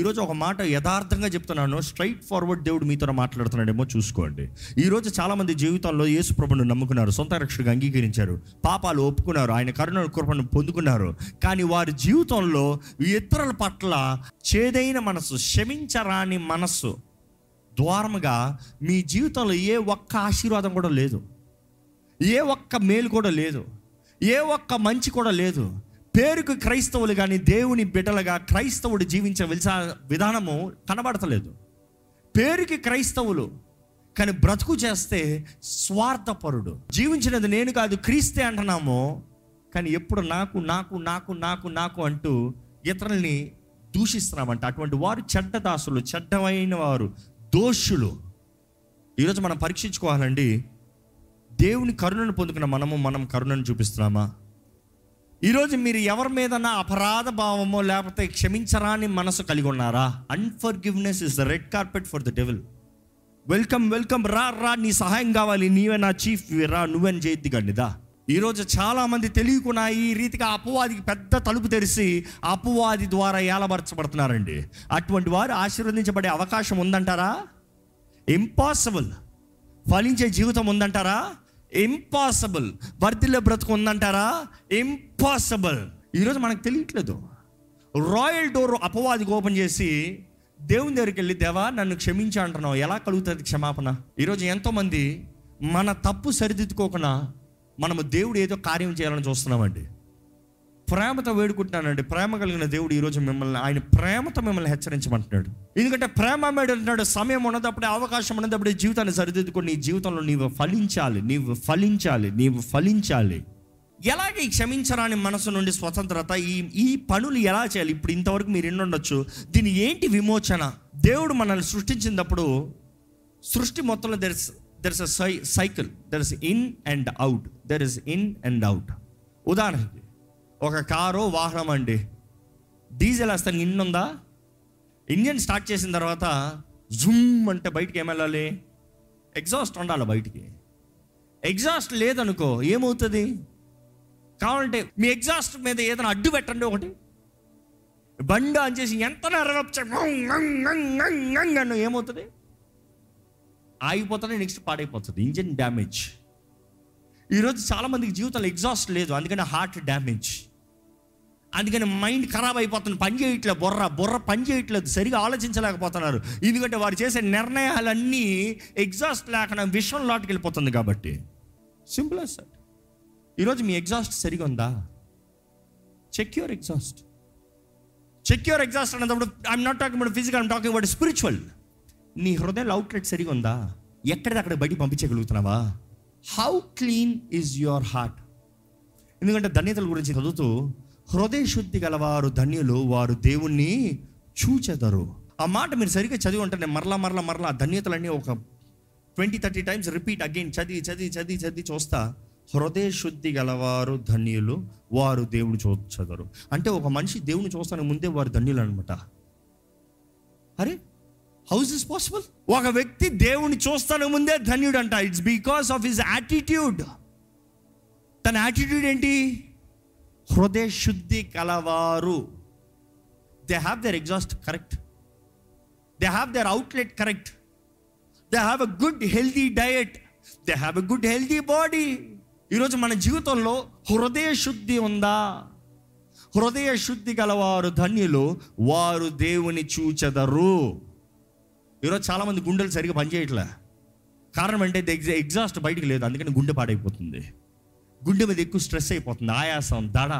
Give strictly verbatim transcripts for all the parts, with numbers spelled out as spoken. ఈరోజు ఒక మాట యథార్థంగా చెప్తున్నాను, స్ట్రైట్ ఫార్వర్డ్ దేవుడు మీతో మాట్లాడుతున్నాడేమో చూసుకోండి. ఈరోజు చాలామంది జీవితంలో యేసు ప్రభువును నమ్ముకున్నారు, సొంత రక్షకుడిగా అంగీకరించారు, పాపాలు ఒప్పుకున్నారు, ఆయన కరుణ కృపను పొందుకున్నారు. కానీ వారి జీవితంలో ఇతరుల పట్ల చేదైన మనసు, క్షమించరాని మనస్సు ద్వారముగా మీ జీవితంలో ఏ ఒక్క ఆశీర్వాదం కూడా లేదు, ఏ ఒక్క మేలు కూడా లేదు, ఏ ఒక్క మంచి కూడా లేదు. పేరుకు క్రైస్తవులు కానీ దేవుని బిడ్డలుగా క్రైస్తవుడు జీవించే విసా విధానము కనబడతలేదు. పేరుకి క్రైస్తవులు కానీ బ్రతుకు చేస్తే స్వార్థపరుడు. జీవించినది నేను కాదు క్రీస్తే అంటున్నాము, కానీ ఎప్పుడు నాకు నాకు నాకు నాకు నాకు అంటూ ఇతరుల్ని దూషిస్తున్నామంట. అటువంటి వారు చెడ్డ దాసులు, చెడ్డమైన వారు, దోషులు. ఈరోజు మనం పరీక్షించుకోవాలండి, దేవుని కరుణను పొందుకున్న మనము మనం కరుణను చూపిస్తున్నామా? ఈరోజు మీరు ఎవరి మీదన్నా అపరాధ భావమో లేకపోతే క్షమించరాని మనసు కలిగి ఉన్నారా? Unforgiveness is the red carpet for the devil. Welcome welcome రా రా, నీ సహాయం కావాలి, నీవే నా చీఫ్ రా, నువ్వే చేయద్ది కండిదా. ఈరోజు చాలామంది తెలియకుండా ఈ రీతిగా అపవాదికి పెద్ద తలుపు తెరిసి అపవాది ద్వారా ఏలబరచబడుతున్నారండి. అటువంటి వారు ఆశీర్వదించబడే అవకాశం ఉందంటారా? ఇంపాసిబుల్. ఫలించే జీవితం ఉందంటారా? ఇంపాసిబుల్. వర్ధిల్లే బ్రతుకు ఉందంటారా? ఇంపాసిబుల్. ఈరోజు మనకు తెలియట్లేదు. రాయల్ డోర్ అపవాదికి ఓపెన్ చేసి దేవుని దగ్గరికి వెళ్ళి, దేవా నన్ను క్షమించా అంటున్నావు, ఎలా కలుగుతుంది క్షమాపణ? ఈరోజు ఎంతోమంది మన తప్పు సరిదిద్దుకోకుండా మనము దేవుడు ఏదో కార్యం చేయాలని చూస్తున్నామండి. ప్రేమతో వేడుకుంటున్నానండి, ప్రేమ కలిగిన దేవుడు ఈరోజు మిమ్మల్ని ఆయన ప్రేమతో మిమ్మల్ని హెచ్చరించమంటున్నాడు. ఎందుకంటే ప్రేమ మేడున్నాడు, సమయం ఉన్నదప్పుడే, అవకాశం ఉన్నదప్పుడే జీవితాన్ని సరిదిద్దుకొని నీ జీవితంలో నీవు ఫలించాలి, నీవు ఫలించాలి, నీవు ఫలించాలి. ఎలాగ ఈ క్షమించరాని మనసు నుండి స్వతంత్రత, ఈ ఈ పనులు ఎలా చేయాలి? ఇప్పుడు ఇంతవరకు మీరు ఎన్ని ఉండొచ్చు, దీని ఏంటి విమోచన? దేవుడు మనల్ని సృష్టించినప్పుడు సృష్టి మొత్తంలో there is there is a cycle, there is in and out, there is in and out. ఉదాహరణకి ఒక కారు వాహనం అండి, డీజిల్ వేస్తాను ఇంజన్ ఉందా? ఇంజన్ స్టార్ట్ చేసిన తర్వాత జూమ్ అంటే బయటికి ఏం వెళ్ళాలి? ఎగ్జాస్ట్ ఉండాలి బయటికి. ఎగ్జాస్ట్ లేదనుకో ఏమవుతుంది? కావాలంటే మీ ఎగ్జాస్ట్ మీద ఏదైనా అడ్డు పెట్టండి, ఒకటి బండి అని చేసి ఎంత నన్ను ఏమవుతుంది? ఆగిపోతుంది, నెక్స్ట్ పాడైపోతుంది, ఇంజన్ డ్యామేజ్. ఈరోజు చాలామందికి జీవితంలో ఎగ్జాస్ట్ లేదు, అందుకని హార్ట్ డ్యామేజ్, అందుకని మైండ్ ఖరాబ్ అయిపోతుంది, పని చేయట్లేదు, బొర్ర బొర్ర పని చేయట్లేదు, సరిగా ఆలోచించలేకపోతున్నారు. ఎందుకంటే వారు చేసే నిర్ణయాలన్నీ ఎగ్జాస్ట్ లేకుండా విషయం లోటుకి వెళ్ళిపోతుంది. కాబట్టి సింపుల్ అస్ దట్. ఈరోజు మీ ఎగ్జాస్ట్ సరిగా ఉందా? Check your exhaust. Check your exhaust అన్నప్పుడు I'm not talking about physical, I'm talking about spiritual. నీ హృదయంలో అవుట్లెట్ సరిగా ఉందా? ఎక్కడిదక్కడ బయటికి పంపించగలుగుతున్నావా? How clean is your heart? ఎందుకంటే ధన్యతల గురించి చదువుతూ, హృదయ శుద్ధి గలవారు ధన్యులు, వారు దేవుణ్ణి చూచెదరు. ఆ మాట మీరు సరిగ్గా చదివి ఉంటే, నేను మరలా మరలా మరలా ధన్యతలన్నీ ఒక twenty thirty times repeat again చదివి చదివి చదివి చదివి చూస్తా, హృదయ శుద్ధి గలవారు ధన్యులు, వారు దేవుని చూచెదరు. అంటే ఒక మనిషి దేవుని చూస్తానికి ముందే వారు ధన్యులు అనమాట. అరే, హౌ ఇస్ దిస్ పాసిబుల్? ఒక వ్యక్తి దేవుని చూస్తాను ముందే ధన్యుడు అంట. It's because of his attitude. తన యాటిట్యూడ్ ఏంటి? హృదయ శుద్ధి కలవారు. They have their exhaust correct, they have their outlet correct, they have a good healthy diet, they have a good healthy body. ఈరోజు మన జీవితంలో హృదయ శుద్ధి ఉందా? హృదయ శుద్ధి గలవారు ధన్యులు, వారు దేవుని చూచెదరు. ఈరోజు చాలామంది గుండెలు సరిగ్గా పనిచేయట్లే. కారణం అంటే ఎగ్జా ఎగ్జాస్ట్ బయటికి లేదు, అందుకని గుండె పాడైపోతుంది, గుండె మీద ఎక్కువ స్ట్రెస్ అయిపోతుంది, ఆయాసం, దడ,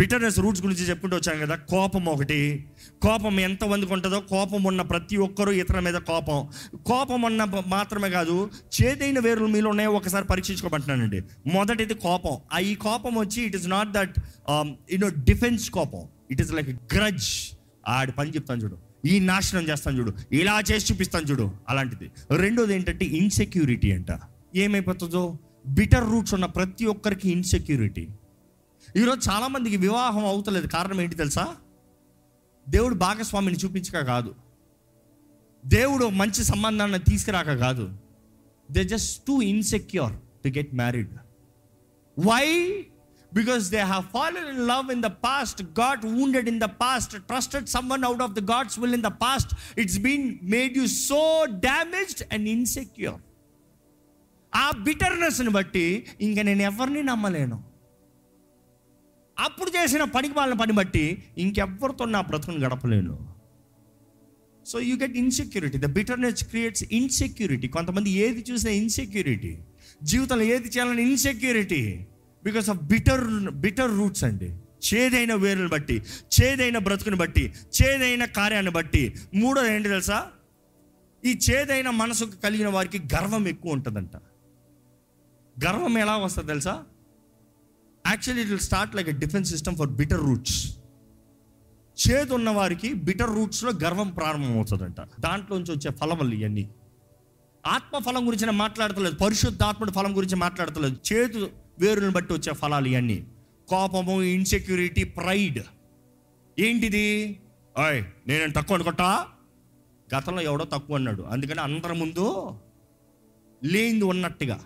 బిటర్నెస్. రూట్స్ గురించి చెప్పుకుంటూ వచ్చాను కదా. కోపం ఒకటి. కోపం ఎంతమందికి ఉంటుందో, కోపం ఉన్న ప్రతి ఒక్కరూ ఇతరుల మీద కోపం. కోపం ఉన్న మాత్రమే కాదు, చేదైన వేర్లు మీలో ఉన్నాయో ఒకసారి పరీక్షించుకోమంటున్నానండి. మొదటిది కోపం. ఈ కోపం వచ్చి it is not that you know defence కోపం, ఇట్ ఈస్ లైక్ గ్రజ్. ఆడి పని చెప్తాను చూడు, ఈ నాశనం చేస్తాను చూడు, ఇలా చేసి చూపిస్తాను చూడు, అలాంటిది. రెండోది ఏంటంటే ఇన్సెక్యూరిటీ అంట. ఏమైపోతుందో, బిటర్ రూట్స్ ఉన్న ప్రతి ఒక్కరికి ఇన్సెక్యూరిటీ. ఈరోజు చాలామందికి వివాహం అవుతలేదు. కారణం ఏంటి తెలుసా? దేవుడు భాగస్వామిని చూపించక కాదు, దేవుడు మంచి సంబంధాన్ని తీసుకురాక కాదు, they just too insecure to get married. Why? because they have fallen in love in the past, got wounded in the past, trusted someone out of the God's will in the past. It's been made you so damaged and insecure. ఆ బిటర్నెస్ని బట్టి ఇంక నేను ఎవరిని నమ్మలేను. అప్పుడు చేసిన పనికి వాళ్ళ పని బట్టి ఇంకెవ్వరితో నా బ్రతుకుని గడపలేను. So you get insecurity. The bitterness creates insecurity. కొంతమంది ఏది చూసినా ఇన్సెక్యూరిటీ, జీవితంలో ఏది చేయాలని insecurity, because of bitter bitter roots అండి. చేదైన వేరుని బట్టి, చేదైన బ్రతుకుని బట్టి, చేదైన కార్యాన్ని బట్టి. మూడోది ఏంటి తెలుసా, ఈ చేదైన మనసుకు కలిగిన వారికి గర్వం ఎక్కువ ఉంటుందంట. గర్వం ఎలా వస్తుంది తెలుసా, actually it will start like a defence system for bitter roots. చేదు ఉన్న వారికి బిటర్ రూట్స్లో గర్వం ప్రారంభం అవుతుందంట. దాంట్లోంచి వచ్చే ఫలములు ఇవన్నీ. ఆత్మఫలం గురించి నేను మాట్లాడతలేదు, పరిశుద్ధాత్మ ఫలం గురించి మాట్లాడతలేదు. చేదు వేరులను బట్టి వచ్చే ఫలాలు ఇవన్నీ. కోపము, ఇన్సెక్యూరిటీ, ప్రైడ్. ఏంటిది, ఆయ్ నేనేం తక్కువ అనుకుంటా, గతంలో ఎవడో తక్కువ అన్నాడు అందుకని అందరి ముందు లేనిది ఉన్నట్టుగా,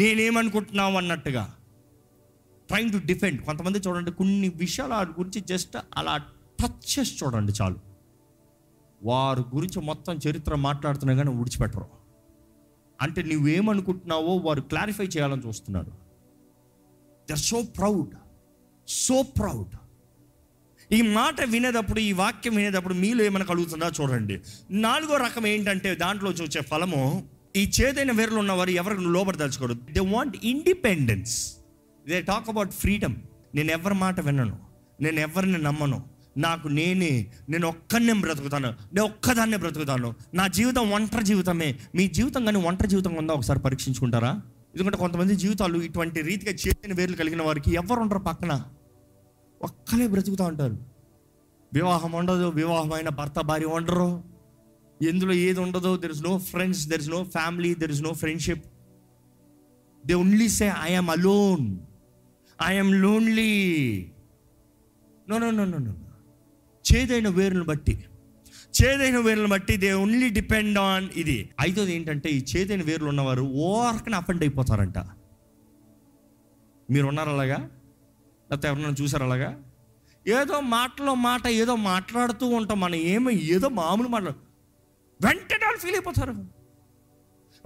నేనేమనుకుంటున్నావు అన్నట్టుగా, ట్రైంగ్ టు డిఫెండ్. కొంతమంది చూడండి కొన్ని విషయాలు వారి గురించి జస్ట్ అలా టచ్ చేసి చూడండి చాలు, వారి గురించి మొత్తం చరిత్ర మాట్లాడుతున్నా కానీ విడిచిపెట్టరు. అంటే నువ్వేమనుకుంటున్నావో వారు క్లారిఫై చేయాలని చూస్తున్నారు. They are so proud, so proud. ఈ మాట వినేటప్పుడు, ఈ వాక్యం వినేటప్పుడు మీలో ఏమైనా కలుగుతుందా చూడండి. నాలుగో రకం ఏంటంటే దాంట్లో వచ్చే ఫలము, ఈ చేదైన వేర్లు ఉన్నవారు ఎవరికి లోబడదలుచుకోరు. They want independence. They talk about freedom. నేను ఎవరి మాట వినను, నేను ఎవరిని నమ్మను, నాకు నేనే, నేను ఒక్కనే బ్రతుకుతాను, నేను ఒక్కదాన్నే బ్రతుకుతాను, నా జీవితం ఒంటరి జీవితమే. మీ జీవితం కానీ ఒంటరి జీవితం ఉందా ఒకసారి పరీక్షించుకుంటారా? ఎందుకంటే కొంతమంది జీవితాలు ఇటువంటి రీతిగా చేదైన వేర్లు కలిగిన వారికి ఎవరు ఉండరు, పక్కన ఒక్కలే బ్రతుకుతూ ఉంటారు. వివాహం ఉండదు, వివాహమైన భర్త భార్య ఉండరు, ఎందులో ఏది ఉండదు. There is no friends, there is no family, there is no friendship. They only say I am alone, I am lonely. No no no no no చేదైన వేరును బట్టి, చేదైన వేరును బట్టి దే ఓన్లీ డిపెండ్ ఆన్ ఇది. ఐదోది ఏంటంటే ఈ చేదైన వేర్లు ఉన్నవారు ఓర్కన అఫెండ్ అయిపోతారంట. మీరు ఉన్నారు అలాగా, లేకపోతే ఎవరైనా చూసారు అలాగా? ఏదో మాటలో మాట ఏదో మాట్లాడుతూ ఉంటాం మనం, ఏమో ఏదో మామూలు మాట్లా, వెంటనే వాళ్ళు ఫీల్ అయిపోతారు.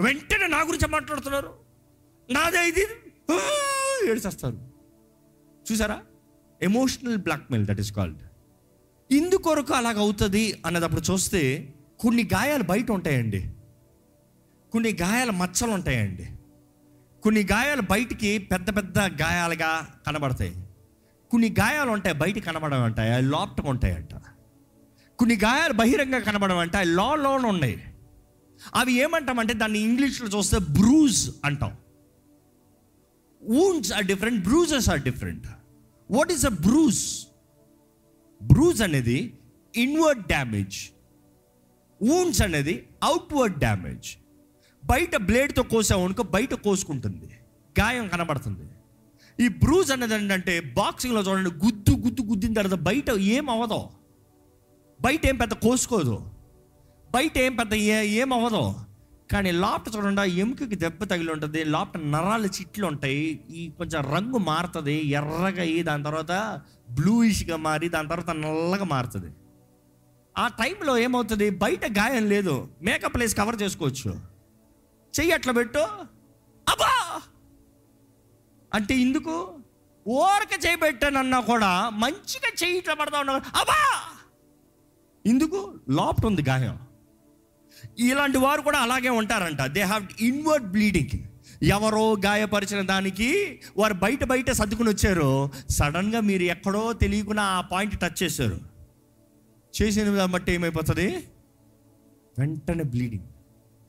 వెంటనే నా గురించి మాట్లాడుతున్నారు, నాదే ఇది ఏడిచేస్తారు. చూసారా, emotional blackmail, that is called. ఇందుకొరకు అలాగ అవుతుంది అన్నదప్పుడు చూస్తే కొన్ని గాయాలు బయట ఉంటాయండి, కొన్ని గాయాల మచ్చలు ఉంటాయండి, కొన్ని గాయాలు బయటికి పెద్ద పెద్ద గాయాలుగా కనబడతాయి, కొన్ని గాయాలు ఉంటాయి బయటికి కనబడమంటాయి, అవి లోపటకు ఉంటాయంట. కొన్ని గాయాలు బహిరంగ కనబడమంటే అవి లో లోన ఉన్నాయి. అవి ఏమంటామంటే దాన్ని ఇంగ్లీష్లో చూస్తే బ్రూజ్ అంటాం. Wounds are different, bruises are different. What is a bruise? Bruise అనేది ఇన్వర్డ్ డ్యామేజ్, వూండ్స్ అనేది అవుట్వర్డ్ డ్యామేజ్. బయట బ్లేడ్తో కోసామనుకో బయట కోసుకుంటుంది, గాయం కనబడుతుంది. ఈ బ్రూజ్ అనేది ఏంటంటే బాక్సింగ్లో చూడండి, గుద్దు గుద్దు గుద్దిన తర్వాత బయట ఏం అవ్వదు, బయట ఏం పెద్ద కోసుకోదు, బయట ఏం పెద్ద ఏ ఏం అవ్వదు. కానీ లోపట చూడండి ఎముకకి దెబ్బ తగిలి ఉంటుంది, లోపట నరాలు చిట్లు ఉంటాయి, ఈ కొంచెం రంగు మారుతుంది, ఎర్రగా అయ్యి దాని తర్వాత బ్లూయిష్గా మారి దాని తర్వాత నల్లగా మారుతుంది. ఆ టైంలో ఏమవుతుంది, బయట గాయం లేదు, మేకప్ ప్లేస్ కవర్ చేసుకోవచ్చు, చెయ్యి అట్లా పెట్టు అబ్బా అంటే. ఇందుకు ఓరక చేయబెట్టానన్నా కూడా మంచిగా చెయ్యి ఇట్లా పడతా ఉన్నా అబ్బా, ఇందుకు లోపట ఉంది గాయం. ఇలాంటి వారు కూడా అలాగే ఉంటారంట. They have inward bleeding. ఎవరో గాయపరిచిన దానికి వారు బయట బయట సర్దుకుని వచ్చారు, సడన్గా మీరు ఎక్కడో తెలియకుండా ఆ పాయింట్ టచ్ చేశారు, చేసిన దాన్ని బట్టి ఏమైపోతుంది, వెంటనే బ్లీడింగ్,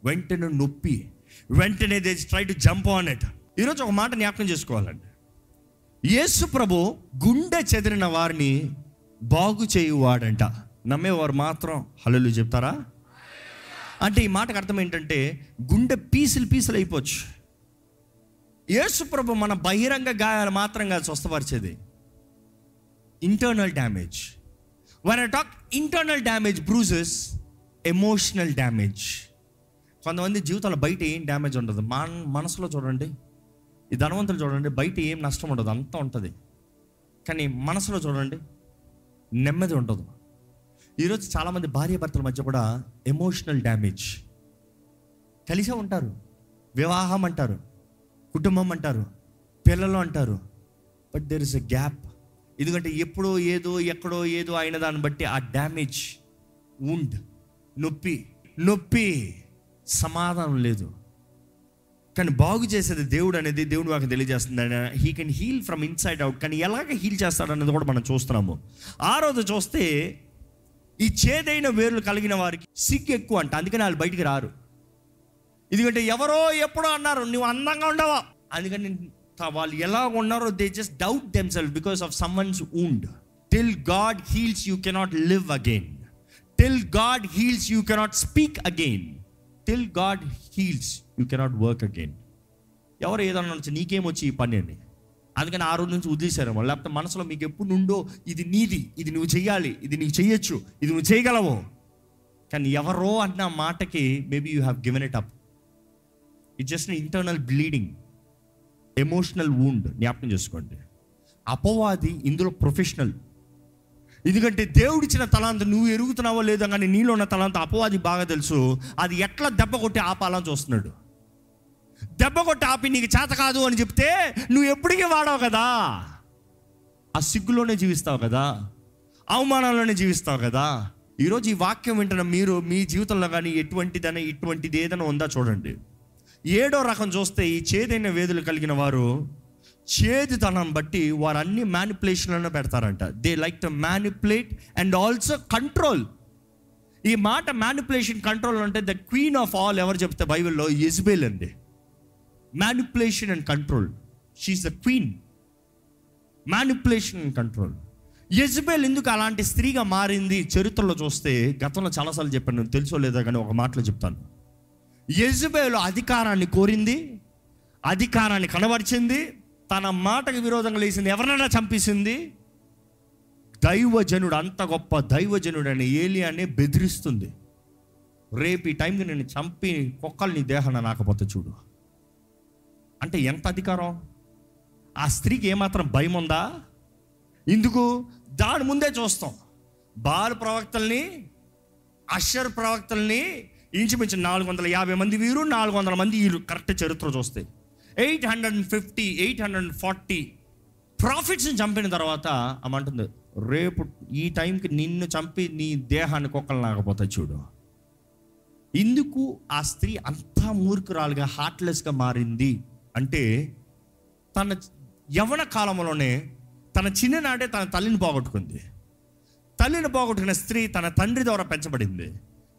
వెంటనే నొప్పి, వెంటనే they try to jump on it. ఈరోజు ఒక మాట జ్ఞాపకం చేసుకోవాలండి, యేసు ప్రభు గుండె చెదిరిన వారిని బాగు చేయువాడంట. నమ్మేవారు మాత్రం హల్లెలూయా చెప్తారా? అంటే ఈ మాటకు అర్థం ఏంటంటే గుండె పీసులు పీసులు అయిపోవచ్చు. యేసు ప్రభు మన బహిరంగ గాయాలు మాత్రం కాదు స్వస్థపరిచేది, internal damage. When I talk internal damage, bruises, emotional damage. కొంతమంది జీవితాలు బయట ఏం డ్యామేజ్ ఉండదు, మన మనసులో చూడండి ఈ ధనవంతులు చూడండి, బయట ఏం నష్టం ఉండదు, అంతా ఉంటుంది. కానీ మనసులో చూడండి నెమ్మది ఉండదు. ఈరోజు చాలామంది భార్యాభర్తల మధ్య కూడా ఎమోషనల్ డ్యామేజ్. కలిసే ఉంటారు, వివాహం అంటారు, కుటుంబం అంటారు, పిల్లలు అంటారు, but there is a gap. ఎందుకంటే ఎప్పుడో ఏదో ఎక్కడో ఏదో అయిన దాన్ని బట్టి ఆ డ్యామేజ్, ఉండ్ నొప్పి నొప్పి సమాధానం లేదు. కానీ బాగు చేసేది దేవుడు అనేది దేవుడు నాకు తెలియజేస్తుంది. He can heal from inside out. కానీ ఎలాగ హీల్ చేస్తాడనేది కూడా మనం చూస్తున్నాము. ఆ రోజు చూస్తే ఈ చేదైన వేర్లు కలిగిన వారికి సిగ్గు ఎక్కువ అంట, అందుకని వాళ్ళు బయటికి రారు. ఎందుకంటే ఎవరో ఎప్పుడో అన్నారు నువ్వు అందంగా ఉండవా, అందుకని వాళ్ళు ఎలా ఉన్నారో they just doubt themselves because of someone's wound. Till God heals you cannot live again. Till God heals you cannot speak again. Till God heals you cannot work again. ఎవరు ఏదన్నా వచ్చి నీకేమొచ్చి ఈ పని అని, అందుకని ఆ రోజు నుంచి వదిలేశారేమో. లేకపోతే మనసులో మీకు ఎప్పుడు నుండో ఇది నీది, ఇది నువ్వు చేయాలి, ఇది నీకు చేయొచ్చు, ఇది నువ్వు చేయగలవు. కానీ ఎవరో అన్న మాటకి maybe you have given it up. It just internal bleeding, emotional wound. జ్ఞాపకం చేసుకోండి, అపవాది ఇందులో ప్రొఫెషనల్. ఎందుకంటే దేవుడిచ్చిన తలాంత నువ్వు ఎరుగుతున్నావో లేదో, కానీ నీలో ఉన్న తలాంత అపవాది బాగా తెలుసు. అది ఎట్లా దెబ్బ కొట్టి ఆపాలని చూస్తున్నాడు. దెబ్బ కొట్టి ఆపి నీకు చేత కాదు అని చెప్తే నువ్వు ఎప్పటికీ వాడావు కదా, ఆ సిగ్గులోనే జీవిస్తావు కదా, అవమానాల్లోనే జీవిస్తావు కదా. ఈరోజు ఈ వాక్యం వింటున్న మీరు మీ జీవితంలో కానీ ఎటువంటిదైనా ఇటువంటిది ఏదైనా ఉందా చూడండి. ఏడో రకం చూస్తే ఈ చేదైన వేదులు కలిగిన వారు చేదుతనం బట్టి వారు అన్ని మ్యానిపులేషన్లను పెడతారంట. They like to manipulate and also control. ఈ మాట మ్యానిపులేషన్, కంట్రోల్ అంటే ద క్వీన్ ఆఫ్ ఆల్ ఎవరు చెప్తే బైబిల్లో యెజబెల్ అండి. Manipulation and control, she is the queen. Manipulation and control. Jezebel ఎందుకు అలాంటి స్త్రీగా మారింది చరిత్రలో చూస్తే, గతంలో చాలాసార్లు చెప్పాను, నేను తెలుసో లేదా కానీ ఒక మాటలో చెప్తాను. యెజబెల్ అధికారాన్ని కోరింది, అధికారాన్ని కనబరిచింది, తన మాటకు విరోధంగా లేచింది, ఎవరినైనా చంపేసింది. దైవజనుడు, అంత గొప్ప దైవజనుడు అని ఏలియానే బెదిరిస్తుంది, రేపు ఈ టైంకి నేను చంపి కుక్కల్ని దేహాన నాకపోతే చూడు అంటే ఎంత అధికారం. ఆ స్త్రీకి ఏమాత్రం భయం ఉందా? ఇందుకు దాని ముందే చూస్తాం బాల్ ప్రవక్తల్ని, అషర్ ప్రవక్తల్ని, ఇంచుమించు నాలుగు వందల యాభై మంది వీరు, నాలుగు వందల మంది వీరు. కరెక్ట్ చరిత్ర చూస్తే eight hundred and fifty eight hundred and forty ప్రాఫిట్స్ని చంపిన తర్వాత అమ్మంటుంది, రేపు ఈ టైంకి నిన్ను చంపి నీ దేహాన్ని కుక్కలు నాకపోతే చూడు. ఇందుకు ఆ స్త్రీ అంతా మూర్ఖురాలుగా, హార్ట్లెస్గా మారింది అంటే తన యవ్వన కాలంలోనే తన చిన్ననాటే తన తల్లిని పోగొట్టుకుంది. తల్లిని పోగొట్టుకున్న స్త్రీ తన తండ్రి ద్వారా పెంచబడింది.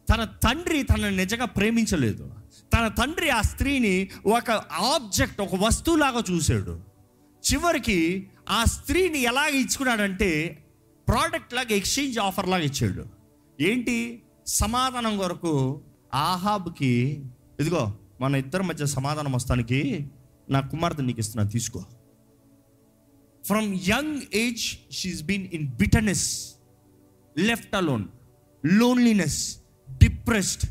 తన తండ్రి తనని నిజంగా ప్రేమించలేదు. తన తండ్రి ఆ స్త్రీని ఒక ఆబ్జెక్ట్, ఒక వస్తువులాగా చూశాడు. చివరికి ఆ స్త్రీని ఎలాగ ఇచ్చుకున్నాడంటే ప్రోడక్ట్ లాగా, ఎక్స్చేంజ్ ఆఫర్ లాగా ఇచ్చాడు. ఏంటి? సమాధానం కొరకు ఆహాబుకి, ఇదిగో మన ఇద్దరి మధ్య సమాధానం వస్తానికి నా కుమార్తె నీకు ఇస్తున్నాను, తీసుకో. From young age she's been in bitterness, left alone, loneliness, depressed.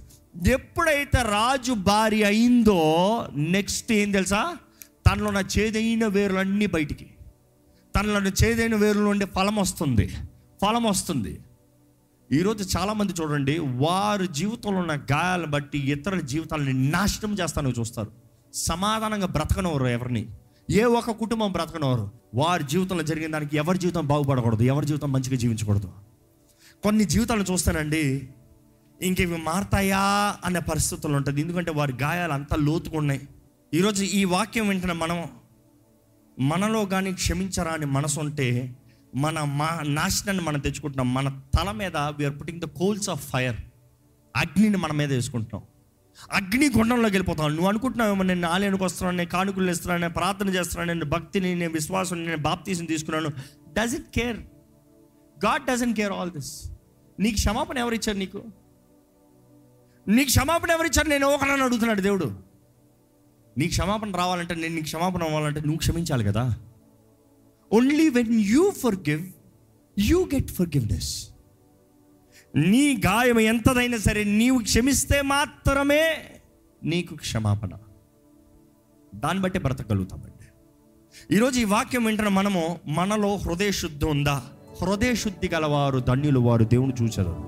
ఎప్పుడైతే రాజు భార్య అయిందో నెక్స్ట్ ఏం తెలుసా, తనలో నా చేదైన వేరులన్నీ బయటికి, తనలో చేదైన వేరులు ఉండే ఫలం వస్తుంది, ఫలం వస్తుంది. ఈరోజు చాలామంది చూడండి వారి జీవితంలో ఉన్న గాయాలను బట్టి ఇతరుల జీవితాలని నాశనం చేస్తానని చూస్తారు. సమాధానంగా బ్రతకనవరు ఎవరిని, ఏ ఒక్క కుటుంబం బ్రతకనవరు. వారి జీవితంలో జరిగిన దానికి ఎవరి జీవితం బాగుపడకూడదు, ఎవరి జీవితం మంచిగా జీవించకూడదు. కొన్ని జీవితాలను చూస్తానండి ఇంకేవి మారతాయా అనే పరిస్థితులు ఉంటుంది. ఎందుకంటే వారి గాయాలు అంతా లోతుగా ఉన్నాయి. ఈరోజు ఈ వాక్యం వింటున్న మనం, మనలో కానీ క్షమించరా అని మనసు ఉంటే మన మా నాశనాన్ని మనం తెచ్చుకుంటున్నాం. మన తల మీద we are putting the coals of fire, అగ్నిని మన మీద వేసుకుంటున్నాం, అగ్ని గుండంలోకి వెళ్ళిపోతాం. నువ్వు అనుకుంటున్నావేమో నేను ఆలయానికి వస్తున్నాను, నేను కానుకలు ఇస్తున్నాను, నేను ప్రార్థన చేస్తున్నాను, నేను భక్తిని, నేను విశ్వాసం, నేను బాప్తీసం తీసుకున్నాను. Does it care? God doesn't care all this. నీకు క్షమాపణ ఎవరు ఇచ్చారు? నీకు నీకు క్షమాపణ ఎవరిచ్చారు? నేను ఒకనని అడుగుతున్నాడు దేవుడు. నీకు క్షమాపణ రావాలంటే, నేను నీకు క్షమాపణ అవ్వాలంటే నువ్వు క్షమించాలి కదా. Only when you forgive you get forgiveness. నీ గాయం ఎంతదైనా సరే నీవు క్షమిస్తే మాత్రమే నీకు క్షమాపణ. దాన్ని బట్టే బ్రతకగలుగుతామండి. ఈరోజు ఈ వాక్యం వింటున్న మనము, మనలో హృదయ శుద్ధి ఉందా? హృదయ శుద్ధి గలవారు ధన్యులు, వారు దేవుని చూసేదారు.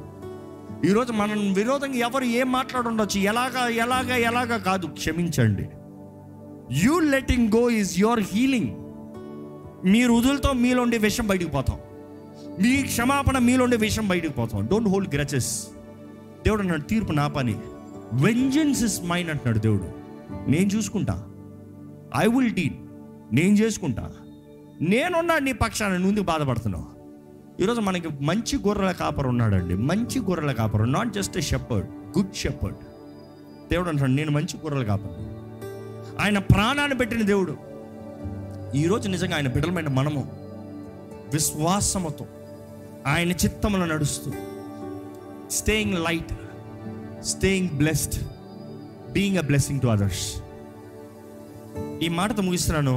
ఈరోజు మనం విరోధంగా ఎవరు ఏం మాట్లాడుండొచ్చు, ఎలాగా ఎలాగ ఎలాగ కాదు, క్షమించండి. You letting go is your healing. మీ రుదులతో మీలోండి విషం బయటకు పోతాం, మీ క్షమాపణ మీలోండి విషం బయటకు పోతాం. Don't hold grudges. దేవుడు అన్నాడు, తీర్పు నా పని, వెంజన్స్ ఇస్ మైన్ అంటున్నాడు దేవుడు. నేను చూసుకుంటా, ఐ విల్ డీల్, నేను చేసుకుంటా, నేనున్నా నీ పక్షాన, నువ్వు బాధపడుతున్నావు. ఈరోజు మనకి మంచి గొర్రెల కాపరు ఉన్నాడండి, మంచి గొర్రెల కాపరు, not just a shepherd, good shepherd. దేవుడు అంటాడు, నేను మంచి గొర్రెల కాపరు, ఆయన ప్రాణాన్ని పెట్టిన దేవుడు. ఈరోజు నిజంగా ఆయన బిడ్డలమైన మనము విశ్వాసముతో ఆయన చిత్తములో నడుస్తూ, staying light, staying blessed, being a blessing to others. ఈ మాటతో ముగిస్తున్నాను.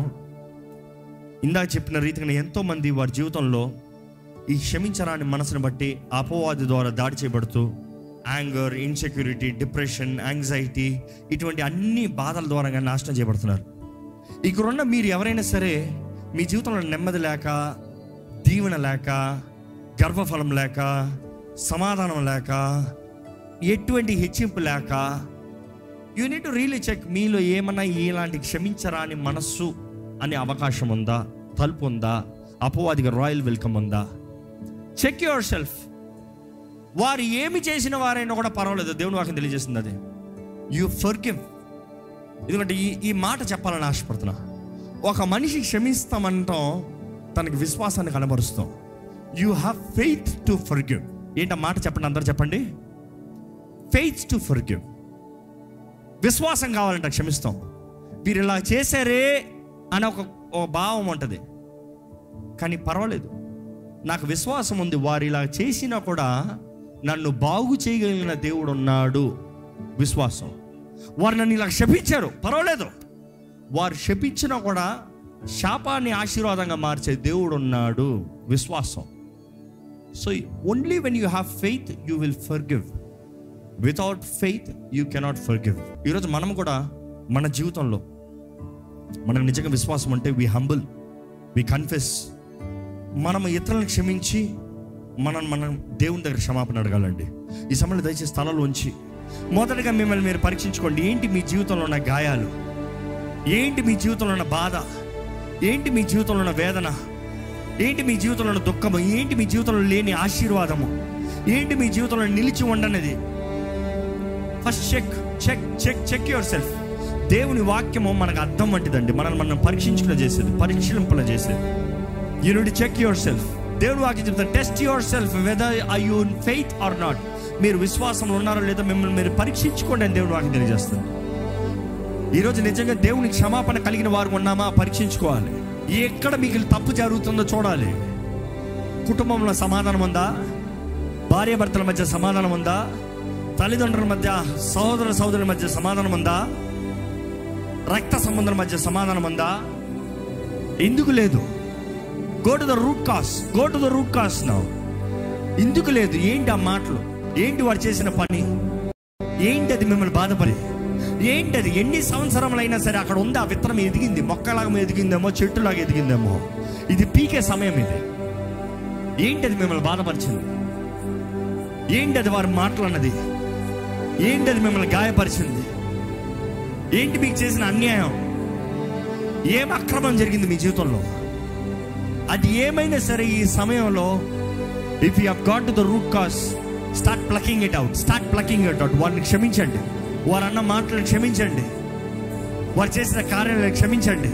ఇందాక చెప్పిన రీతిగా ఎంతోమంది వారి జీవితంలో ఈ క్షమించరాని మనసును బట్టి అపవాది ద్వారా దాడి చేయబడుతూ యాంగర్, ఇన్సెక్యూరిటీ, డిప్రెషన్, యాంగ్జైటీ, ఇటువంటి అన్ని బాధల ద్వారా నాశనం చేయబడుతున్నారు. ఇక్కడున్న మీరు ఎవరైనా సరే మీ జీవితంలో నెమ్మది లేక, దీవెన లేక, గర్వఫలం లేక, సమాధానం లేక, ఎటువంటి హెచ్చింపు లేక, you need to really check, మీలో ఏమన్నా ఇలాంటి క్షమించరాని మనస్సు అనే అవకాశం ఉందా, తలుపు ఉందా, అపవాదిగా రాయల్ వెల్కమ్ ఉందా? Check your self. వారు ఏమి చేసిన వారైనా కూడా పర్వాలేదు, దేవుని వాక్యం తెలియజేస్తుంది అది, యూ ఫర్గివ్. ఎందుకంటే ఈ ఈ మాట చెప్పాలని ఆశపడుతున్నా, ఒక మనిషి క్షమిస్తామంటాం తనకి విశ్వాసాన్ని కనబరుస్తాం. You have faith to forgive. ఏంటి ఆ మాట చెప్పండి, అందరూ చెప్పండి, ఫెయిత్ టు ఫర్గివ్. విశ్వాసం కావాలంట క్షమిస్తాం. వీరు ఇలా చేశారే అని ఒక భావం ఉంటుంది, కానీ పర్వాలేదు, నాకు విశ్వాసం ఉంది, వారు ఇలా చేసినా కూడా నన్ను బాగు చేయగలిగిన దేవుడు ఉన్నాడు. విశ్వాసం. వారు నన్ను ఇలా శపించారు, పర్వాలేదు, వారు శపించినా కూడా శాపాన్ని ఆశీర్వాదంగా మార్చే దేవుడు ఉన్నాడు. విశ్వాసం. So only when you have faith you will forgive. Without faith you cannot forgive. ఈరోజు మనం కూడా మన జీవితంలో మనకు నిజంగా విశ్వాసం అంటే వి హంబుల్, వి కన్ఫెస్. మనం ఇతరులను క్షమించి మనం మనం దేవుని దగ్గర క్షమాపణ అడగాలండి. ఈ సమయంలో దయచేసి స్థలాలు ఉంచి మొదటగా మిమ్మల్ని మీరు పరీక్షించుకోండి. ఏంటి మీ జీవితంలో ఉన్న గాయాలు? ఏంటి మీ జీవితంలో ఉన్న బాధ? ఏంటి మీ జీవితంలో ఉన్న వేదన? ఏంటి మీ జీవితంలో ఉన్న దుఃఖము? ఏంటి మీ జీవితంలో లేని ఆశీర్వాదము? ఏంటి మీ జీవితంలో నిలిచి ఉండనిది? First check check check check your self. దేవుని వాక్యము మనకు అర్థం వంటిదండి, మనల్ని మనం పరీక్షించుకునే చేసేది, పరీక్షింపుల చేసేది. You need check your self. దేవుని వాక్యం చెప్తా, test yourself whether are you in faith or not. మీరు విశ్వాసంలో ఉన్నారో లేదో మిమ్మల్ని మీరు పరీక్షించుకోండి అని దేవుని వాక్యం తెలియజేస్తుంది. ఈరోజు నిజంగా దేవుని క్షమాపణ కలిగిన వారు ఉన్నామా పరీక్షించుకోవాలి. ఎక్కడ మీకు తప్పు జరుగుతుందో చూడాలి. కుటుంబంలో సమాధానం ఉందా? భార్యాభర్తల మధ్య సమాధానం ఉందా? తల్లిదండ్రుల మధ్య, సహోదర సహోదరుల మధ్య సమాధానం ఉందా? రక్త సంబంధుల మధ్య సమాధానం ఉందా? ఎందుకు లేదు? Go to the root cause, go to the root cause now. ఎందుకు లేదు? ఏంటి ఆ మాటలు? ఏంటి వారు చేసిన పని? ఏంటి అది మిమ్మల్ని బాధపడి? ఏంటి అది? ఎన్ని సంవత్సరములైనా సరే అక్కడ ఉంది, ఆ విత్తనం ఎదిగింది, మొక్కలాగా ఎదిగిందేమో, చెట్టులాగా ఎదిగిందేమో, ఇది పీకే సమయం ఇది. ఏంటి అది మిమ్మల్ని బాధపరిచింది? ఏంటి అది వారు మాట్లాడినది? ఏంటి అది మిమ్మల్ని గాయపరిచింది? ఏంటి మీకు చేసిన అన్యాయం? ఏం అక్రమం జరిగింది మీ జీవితంలో? అది ఏమైనా సరే ఈ సమయంలో if you have got to the root cause, start plucking it out, start plucking it out. వారిని క్షమించండి, వారు అన్న మాటలను క్షమించండి, వారు చేసిన కార్యాలను క్షమించండి.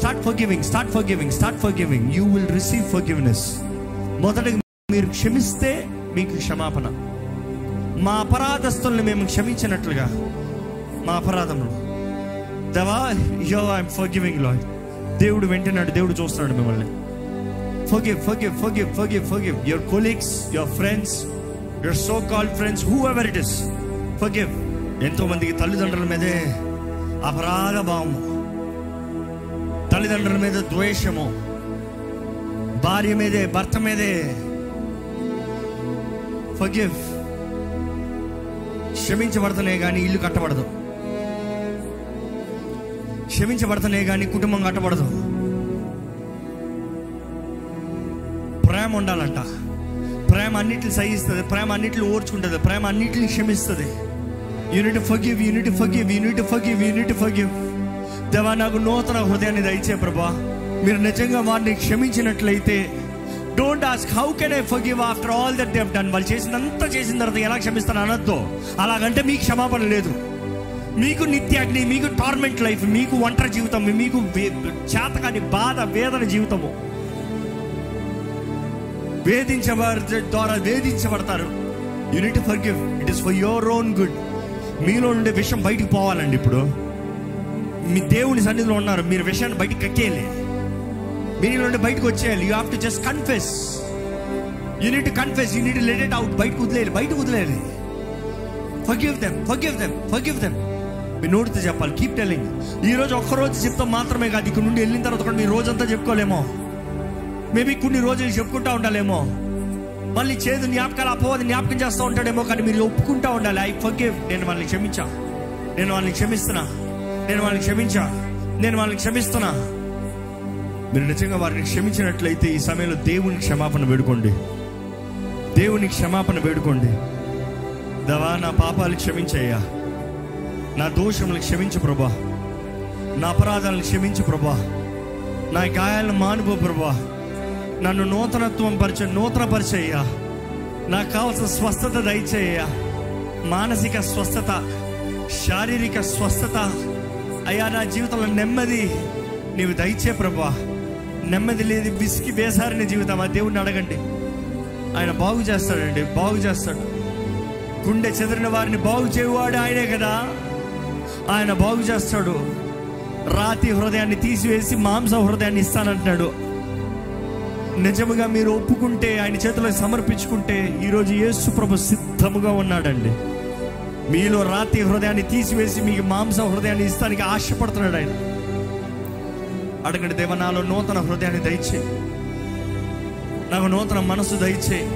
Start forgiving, start forgiving, start forgiving. You will receive forgiveness. మొదటగా మీరు క్షమిస్తే మీకు క్షమాపణ. మా అపరాధస్తుల్ని మేము క్షమించినట్లుగా మా అపరాధంలో దేవా, యో ఐఎమ్ ఫర్గివింగ్ లార్డ్. దేవుడు వింటున్నాడు, దేవుడు చూస్తున్నాడు మిమ్మల్ని. Forgive, forgive, forgive, forgive, forgive your colleagues, your friends, your so called friends, whoever it is, forgive. ఎంతోమందికి తల్లిదండ్రుల మీదే అపరాధ భావము, తల్లిదండ్రుల మీద ద్వేషము, భార్య మీదే, భర్త మీదే. Forgive. క్షమించబడతనే కానీ ఇల్లు కట్టబడదు, క్షమించబడతనే కానీ కుటుంబం కట్టబడదు. ప్రేమ ఉండాలంట. ప్రేమ అన్నిటిని సహిస్తుంది, ప్రేమ అన్నిటిని ఓర్చుకుంటుంది, ప్రేమ అన్నిటిని క్షమిస్తుంది. You need forgive, you need forgive, you need forgive, you need forgive. దేవా, నాకు నూతన హృదయాన్ని దయచే ప్రభా. మీరు నిజంగా వారిని క్షమించినట్లయితే, don't ask how can I forgive after all that they have done. వాళ్ళు చేసినంతా చేసిన తర్వాత ఎలా క్షమిస్తాను అనొద్దు. అలాగంటే మీకు క్షమాపణ లేదు. మీకు నిత్యాగ్ని, మీకు టార్మెంట్ లైఫ్, మీకు ఒంటరి జీవితం, మీకు చేతకాని బాధ వేదన జీవితము. వేధించబడ ద్వారా వేధించబడతారు. You need to forgive, it is for your own good. మీలో ఉండే విషయం బయటికి పోవాలండి. ఇప్పుడు మీ దేవుని సన్నిధిలో ఉన్నారు, మీరు విషయాన్ని బయటికి కక్కేయాలి, మీలో నుండి బయటకు వచ్చేయాలి. You have to just confess, you need to confess, you need to let it out. బయటకు వదిలేయాలి, బయటకు వదిలేయాలి. Forgive them, forgive them, forgive them. మీ నోటితో చెప్పాలి, కీప్ టెలింగ్. ఈరోజు ఒక్కరోజు చెప్తాం మాత్రమే కాదు, ఇక్కడ నుండి వెళ్ళిన తర్వాత కూడా మీ రోజంతా చెప్పుకోలేమో. మేబీ కొన్ని రోజులు చెప్పుకుంటూ ఉండాలేమో, మళ్ళీ చేదు జ్ఞాపకాలు అపోవద్దు జ్ఞాపకం చేస్తూ ఉంటాడేమో. కానీ మీరు ఒప్పుకుంటూ ఉండాలి, ఐ ఫర్గివ్. నేను వాళ్ళని క్షమించా, నేను వాళ్ళని క్షమిస్తున్నా, నేను వాళ్ళని క్షమించా, నేను వాళ్ళని క్షమిస్తున్నా. మీరు నిజంగా వారిని క్షమించినట్లయితే ఈ సమయంలో దేవుని క్షమాపణ వేడుకోండి, దేవుని క్షమాపణ వేడుకోండి. దేవా, నా పాపాలు క్షమించయ్యా, నా దోషములు క్షమించు ప్రభా, నా అపరాధాలను క్షమించు ప్రభా, నా గాయాలను మానుపో ప్రభా, నన్ను నూతనత్వం పరిచ నూతనపరిచయ్యా, నాకు కావాల్సిన స్వస్థత దయచేయ్యా, మానసిక స్వస్థత, శారీరక స్వస్థత అయ్యా. నా జీవితంలో నెమ్మది నీవు దయచే ప్రభా. నెమ్మది లేదు, విసికి వేసారిన జీవితం. ఆ దేవుడిని అడగండి, ఆయన బాగు చేస్తాడండి, బాగు చేస్తాడు. గుండె చెదిరిన వారిని బాగు చేయువాడు ఆయనే కదా, ఆయన బాగు చేస్తాడు. రాతి హృదయాన్ని తీసివేసి మాంస హృదయాన్ని ఇస్తానంటున్నాడు. నిజముగా మీరు ఒప్పుకుంటే, ఆయన చేతిలో సమర్పించుకుంటే, ఈరోజు యేసు ప్రభు సిద్ధముగా ఉన్నాడండి. మీలో రాతి హృదయాన్ని తీసివేసి మీకు మాంస హృదయాన్ని ఇస్తానికి ఆశపడుతున్నాడు ఆయన. అడగండి, దేవా నాలో నూతన హృదయాన్ని దయచేయి, నాకు నూతన మనసు దయచేయి,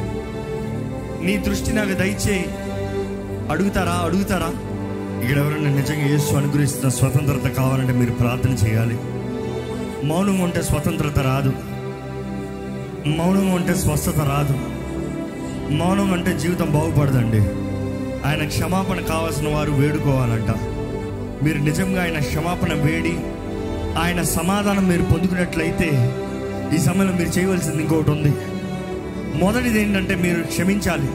నీ దృష్టి నాకు దయచేయి. అడుగుతారా? అడుగుతారా? ఇక్కడ ఎవరైనా నిజంగా యేసు అనుగ్రహిస్తున్న స్వతంత్రత కావాలంటే మీరు ప్రార్థన చేయాలి. మౌనంగా ఉంటే స్వతంత్రత రాదు, మౌనంగా ఉంటే స్వస్థత రాదు, మౌనం అంటే జీవితం బాగుపడదండి. ఆయన క్షమాపణ కావాల్సిన వారు వేడుకోవాలంట. మీరు నిజంగా ఆయన క్షమాపణ వేడి, ఆయన సమాధానం మీరు పొందుకున్నట్లయితే, ఈ సమయంలో మీరు చేయవలసింది ఇంకొకటి ఉంది. మొదటిది ఏంటంటే మీరు క్షమించాలి,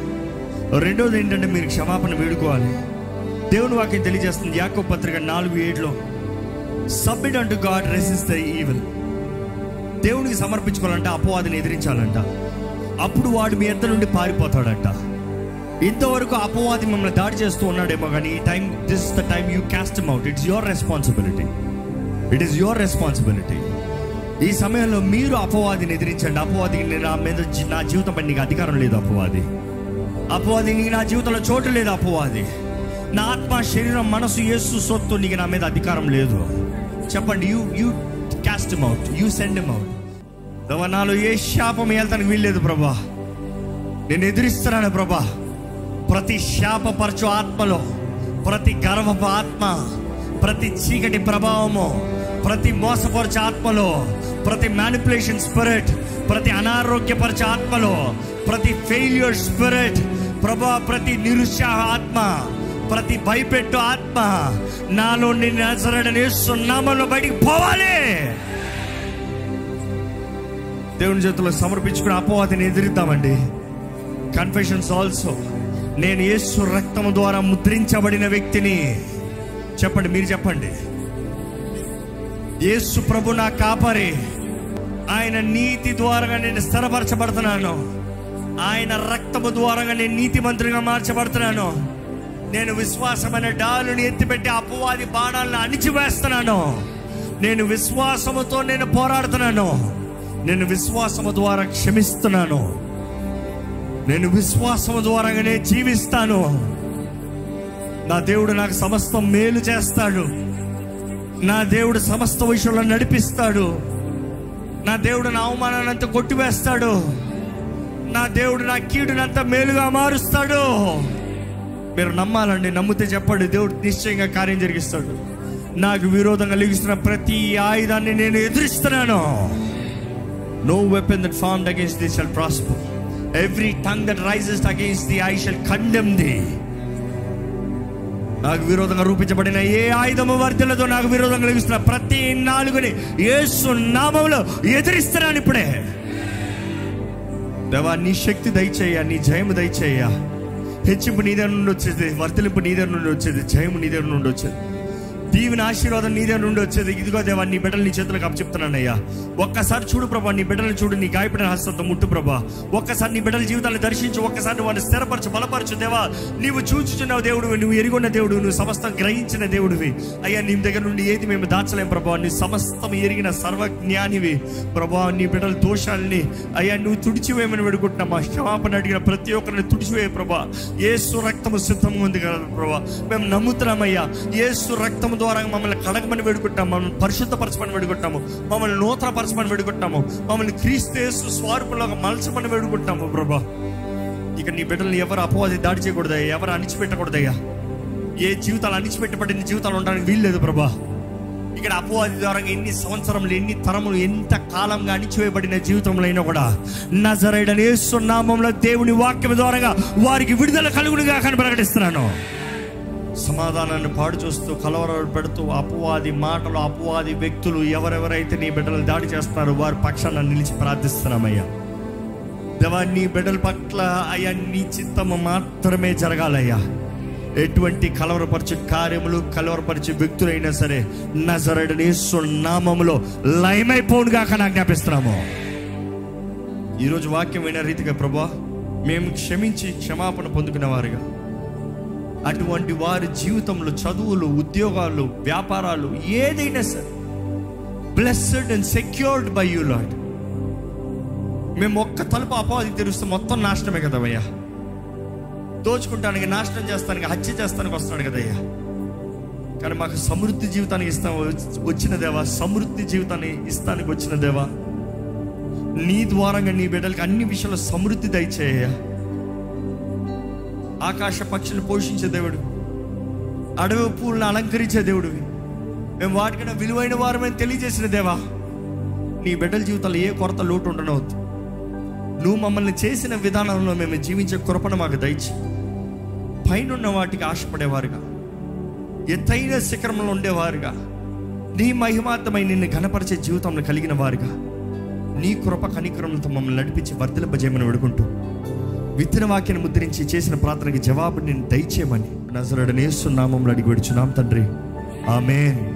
రెండోది ఏంటంటే మీరు క్షమాపణ వేడుకోవాలి. దేవుని వాక్యం తెలియజేస్తుంది, యాకోబు పత్రిక నాలుగు ఏడులో submit unto God, resist the evil. దేవునికి సమర్పించుకోవాలంటే, అపవాదిని ఎదిరించాలంట, అప్పుడు వాడు మీ ఎద్ద నుండి పారిపోతాడంట. ఇంతవరకు అపవాది మిమ్మల్ని దాడి చేస్తూ ఉన్నాడేమో, కానీ ఈ time, this is the time you cast him out. It's your responsibility, it is your responsibility. ఈ సమయంలో మీరు అపవాదిని ఎదిరించండి. అపవాదికి నా మీద, నా జీవితం పై నీకు అధికారం లేదు అపవాది, అపవాదిని నా జీవితంలో చోటు లేదు అపవాది, నా ఆత్మ శరీరం మనసు యేసు సొత్తు, నీకు నా మీద అధికారం లేదు చెప్పండి. You you cast him out, you send him out. దేవా, నాలో ఏ శాపం వెళ్తానికి వీల్లేదు ప్రభా, నేను ఎదిరిస్తున్నాను ప్రభా. ప్రతి శాపపరచు ఆత్మలో, ప్రతి గర్వపు ఆత్మ, ప్రతి చీకటి ప్రభావము, ప్రతి మోసపరచు ఆత్మలో, ప్రతి మ్యానిపులేషన్ స్పిరిట్, ప్రతి అనారోగ్యపరచు ఆత్మలో, ప్రతి ఫెయిల్యూర్ స్పిరిట్ ప్రభా, ప్రతి నిరుత్సాహ ఆత్మ, ప్రతి భయపెట్టు ఆత్మ, నాలో నిన్ను సున్నామలో బయటికి పోవాలి. దేవుని చేతిలో సమర్పించుకుని అపవాదిని ఎదిరిద్దామండి. కన్ఫెషన్స్ ఆల్సో, నేను యేసు రక్తము ద్వారా ముద్రించబడిన వ్యక్తిని చెప్పండి, మీరు చెప్పండి. యేసు ప్రభు నా కాపరి, ఆయన నీతి ద్వారా నేను స్థిరపరచబడుతున్నాను, ఆయన రక్తము ద్వారా నేను నీతి మంత్రిగా మార్చబడుతున్నాను. నేను విశ్వాసమైన డాలుని ఎత్తిపెట్టి అపవాది బాణాలను అణిచివేస్తున్నాను. నేను విశ్వాసముతో నేను పోరాడుతున్నాను, నేను విశ్వాసము ద్వారా క్షమిస్తున్నాను, నేను విశ్వాసము ద్వారానే జీవిస్తాను. నా దేవుడు నాకు సమస్తం మేలు చేస్తాడు, నా దేవుడు సమస్త విషయంలో నడిపిస్తాడు, నా దేవుడు నా అవమానాన్నంతా కొట్టివేస్తాడు, నా దేవుడు నా కీడునంతా మేలుగా మారుస్తాడు. మీరు నమ్మాలండి, నమ్మితే చెప్పండి, దేవుడు నిశ్చయంగా కార్యం జరిగిస్తాడు. నాకు విరోధంగా లిగిస్తున్న ప్రతి ఆయుధాన్ని నేను ఎదిరిస్తున్నాను, No weapon that formed against thee shall prosper. Every tongue that rises against thee, I shall condemn thee. నాకు విరోధంగా రూపించబడిన ఏ ఆయుధము వర్ధిల్లదు. నాకు విరోధంగా లభిస్తున్న ప్రతి నాలుగుని యేసు నామములో ఎదిరిస్తున్నాను ఇప్పుడే. దేవా, నీ శక్తి దయచేయ, నీ జయము దయచేయ. హెచ్చింపు నీ దగ్గర నుండి వచ్చేది, వర్తిలింపు నీ దగ్గర నుండి వచ్చేది, జయము నీ దగ్గర నుండి వచ్చేది, దీవిన ఆశీర్వాదం నీ దగ్గర నుండి వచ్చేది. ఇదిగో దేవా, నీ బిడ్డలు నీ చేతులకు అప్పచెప్తున్నానయ్యా. ఒక్కసారి చూడు ప్రభా, నీ బిడ్డలు చూడు, నీ గాయపడిన హస్తంతో ముట్టు ప్రభా. ఒక్కసారి నీ బిడ్డల జీవితాన్ని దర్శించు, ఒక్కసారి వాడిని స్థిరపరచు, బలపరచు. దేవా, నీవు చూచుచున్నావు దేవుడివి, నువ్వు ఎరుగున్న దేవుడు, నువ్వు సమస్తం గ్రహించిన దేవుడివి అయ్యా. నీ దగ్గర నుండి ఏది మేము దాచలేం ప్రభా. నీ సమస్తం ఎరిగిన సర్వజ్ఞానివి ప్రభా. నీ బిడ్డల దోషాలని అయ్యా నువ్వు తుడిచివేయమని వేడుకుంటున్నా. మా క్షమాపణ అడిగిన ప్రతి ఒక్కరిని తుడిచివేయ ప్రభా. యేసు రక్తము సిద్ధంగా ఉంది కదా ప్రభా, మేము నమ్ముతున్నామయ్యా. యేసు రక్తము ద్వారా మమ్మల్ని కడగమని వేడుకుంటాము, మమ్మల్ని పరిశుద్ధపరచమని వేడుకుంటాము, మమ్మల్ని నూతనపరచమని వేడుకుంటాము, మమ్మల్ని క్రీస్తు స్వరూపంలో మలచమని వేడుకుంటాము ప్రభా. ఇక నీ బిడ్డలను ఎవరు అపవాది దాడి చేయకూడదయ్యా, ఎవరు అణిచిపెట్టకూడదయ్యా. ఏ జీవితాలు అణిచిపెట్టబడిన జీవితాలు ఉండడానికి వీల్లేదు ప్రభా. ఇక్కడ అపవాది ద్వారా ఎన్ని సంవత్సరములు, ఎన్ని తరములు, ఎంత కాలంగా అణిచివేయబడిన జీవితంలో అయినా కూడా నజరేయుడైన యేసు నామములో దేవుని వాక్యం ద్వారా వారికి విడుదల కలుగునుగా అని ప్రకటిస్తున్నాను. సమాధానాన్ని పాడు చూస్తూ, కలవరాలు పెడుతూ, అపవాది మాటలు, అపవాది వ్యక్తులు ఎవరెవరైతే నీ బిడ్డలు దాడి చేస్తున్నారో వారి పక్షాన నిలిచి ప్రార్థిస్తున్నామయ్యా. దేవా, నీ బిడ్డల పట్ల అయ్యా నీ చిత్తము మాత్రమే జరగాలయ్యా. ఎటువంటి కలవరపరిచే కార్యములు, కలవరపరిచే వ్యక్తులైనా సరే నజరేయుడైన యేసు నామములో లయమైపోవునుగా అని ఆజ్ఞాపిస్తున్నాము. ఈరోజు వాక్యం అయిన రీతిగా ప్రభా, మేము క్షమించి క్షమాపణ పొందుకునే వారుగా అటువంటి వారి జీవితంలో చదువులు, ఉద్యోగాలు, వ్యాపారాలు ఏదైనా సరే blessed and secured by you lord. మేము ఒక్క తలుపు అపవాది తెరుస్తే మొత్తం నాశనమే కదవయ్యా. దోచుకుంటానికి, నాశనం చేస్తానికి, హత్య చేస్తానికి వస్తున్నాడు కదయ్యా. కానీ మాకు సమృద్ధి జీవితానికి ఇస్తా వచ్చిన దేవా, సమృద్ధి జీవితాన్ని ఇస్తానికి వచ్చిన దేవా, నీ ద్వారంగా నీ బిడ్డలకి అన్ని విషయాల్లో సమృద్ధి దయచేయ. ఆకాశ పక్షులు పోషించే దేవుడు, అడవి పూలను అలంకరించే దేవుడివి, మేము వాటికైనా విలువైన వారమని తెలియజేసిన దేవా, నీ బిడ్డల జీవితాలు ఏ కొరత లోటు ఉండనవద్దు. నువ్వు మమ్మల్ని చేసిన విధానంలో మేము జీవించే కృపను మాకు దయచి, పైనున్న వాటికి ఆశపడేవారుగా, ఎత్తైన శిఖరంలో ఉండేవారుగా, నీ మహిమార్థమై నిన్ను ఘనపరిచే జీవితంలో కలిగిన వారుగా, నీ కృప కనికరంతో మమ్మల్ని నడిపించి వర్తిలింపజేయమని వేడుకుంటూ, విత్తన వాక్యాన్ని ముద్రించి చేసిన ప్రార్థనకి జవాబు నేను దయచేయమని నజరేయుడైన యేసు నామములో అడిగి వేడుచున్నాం తండ్రి. ఆమేన్.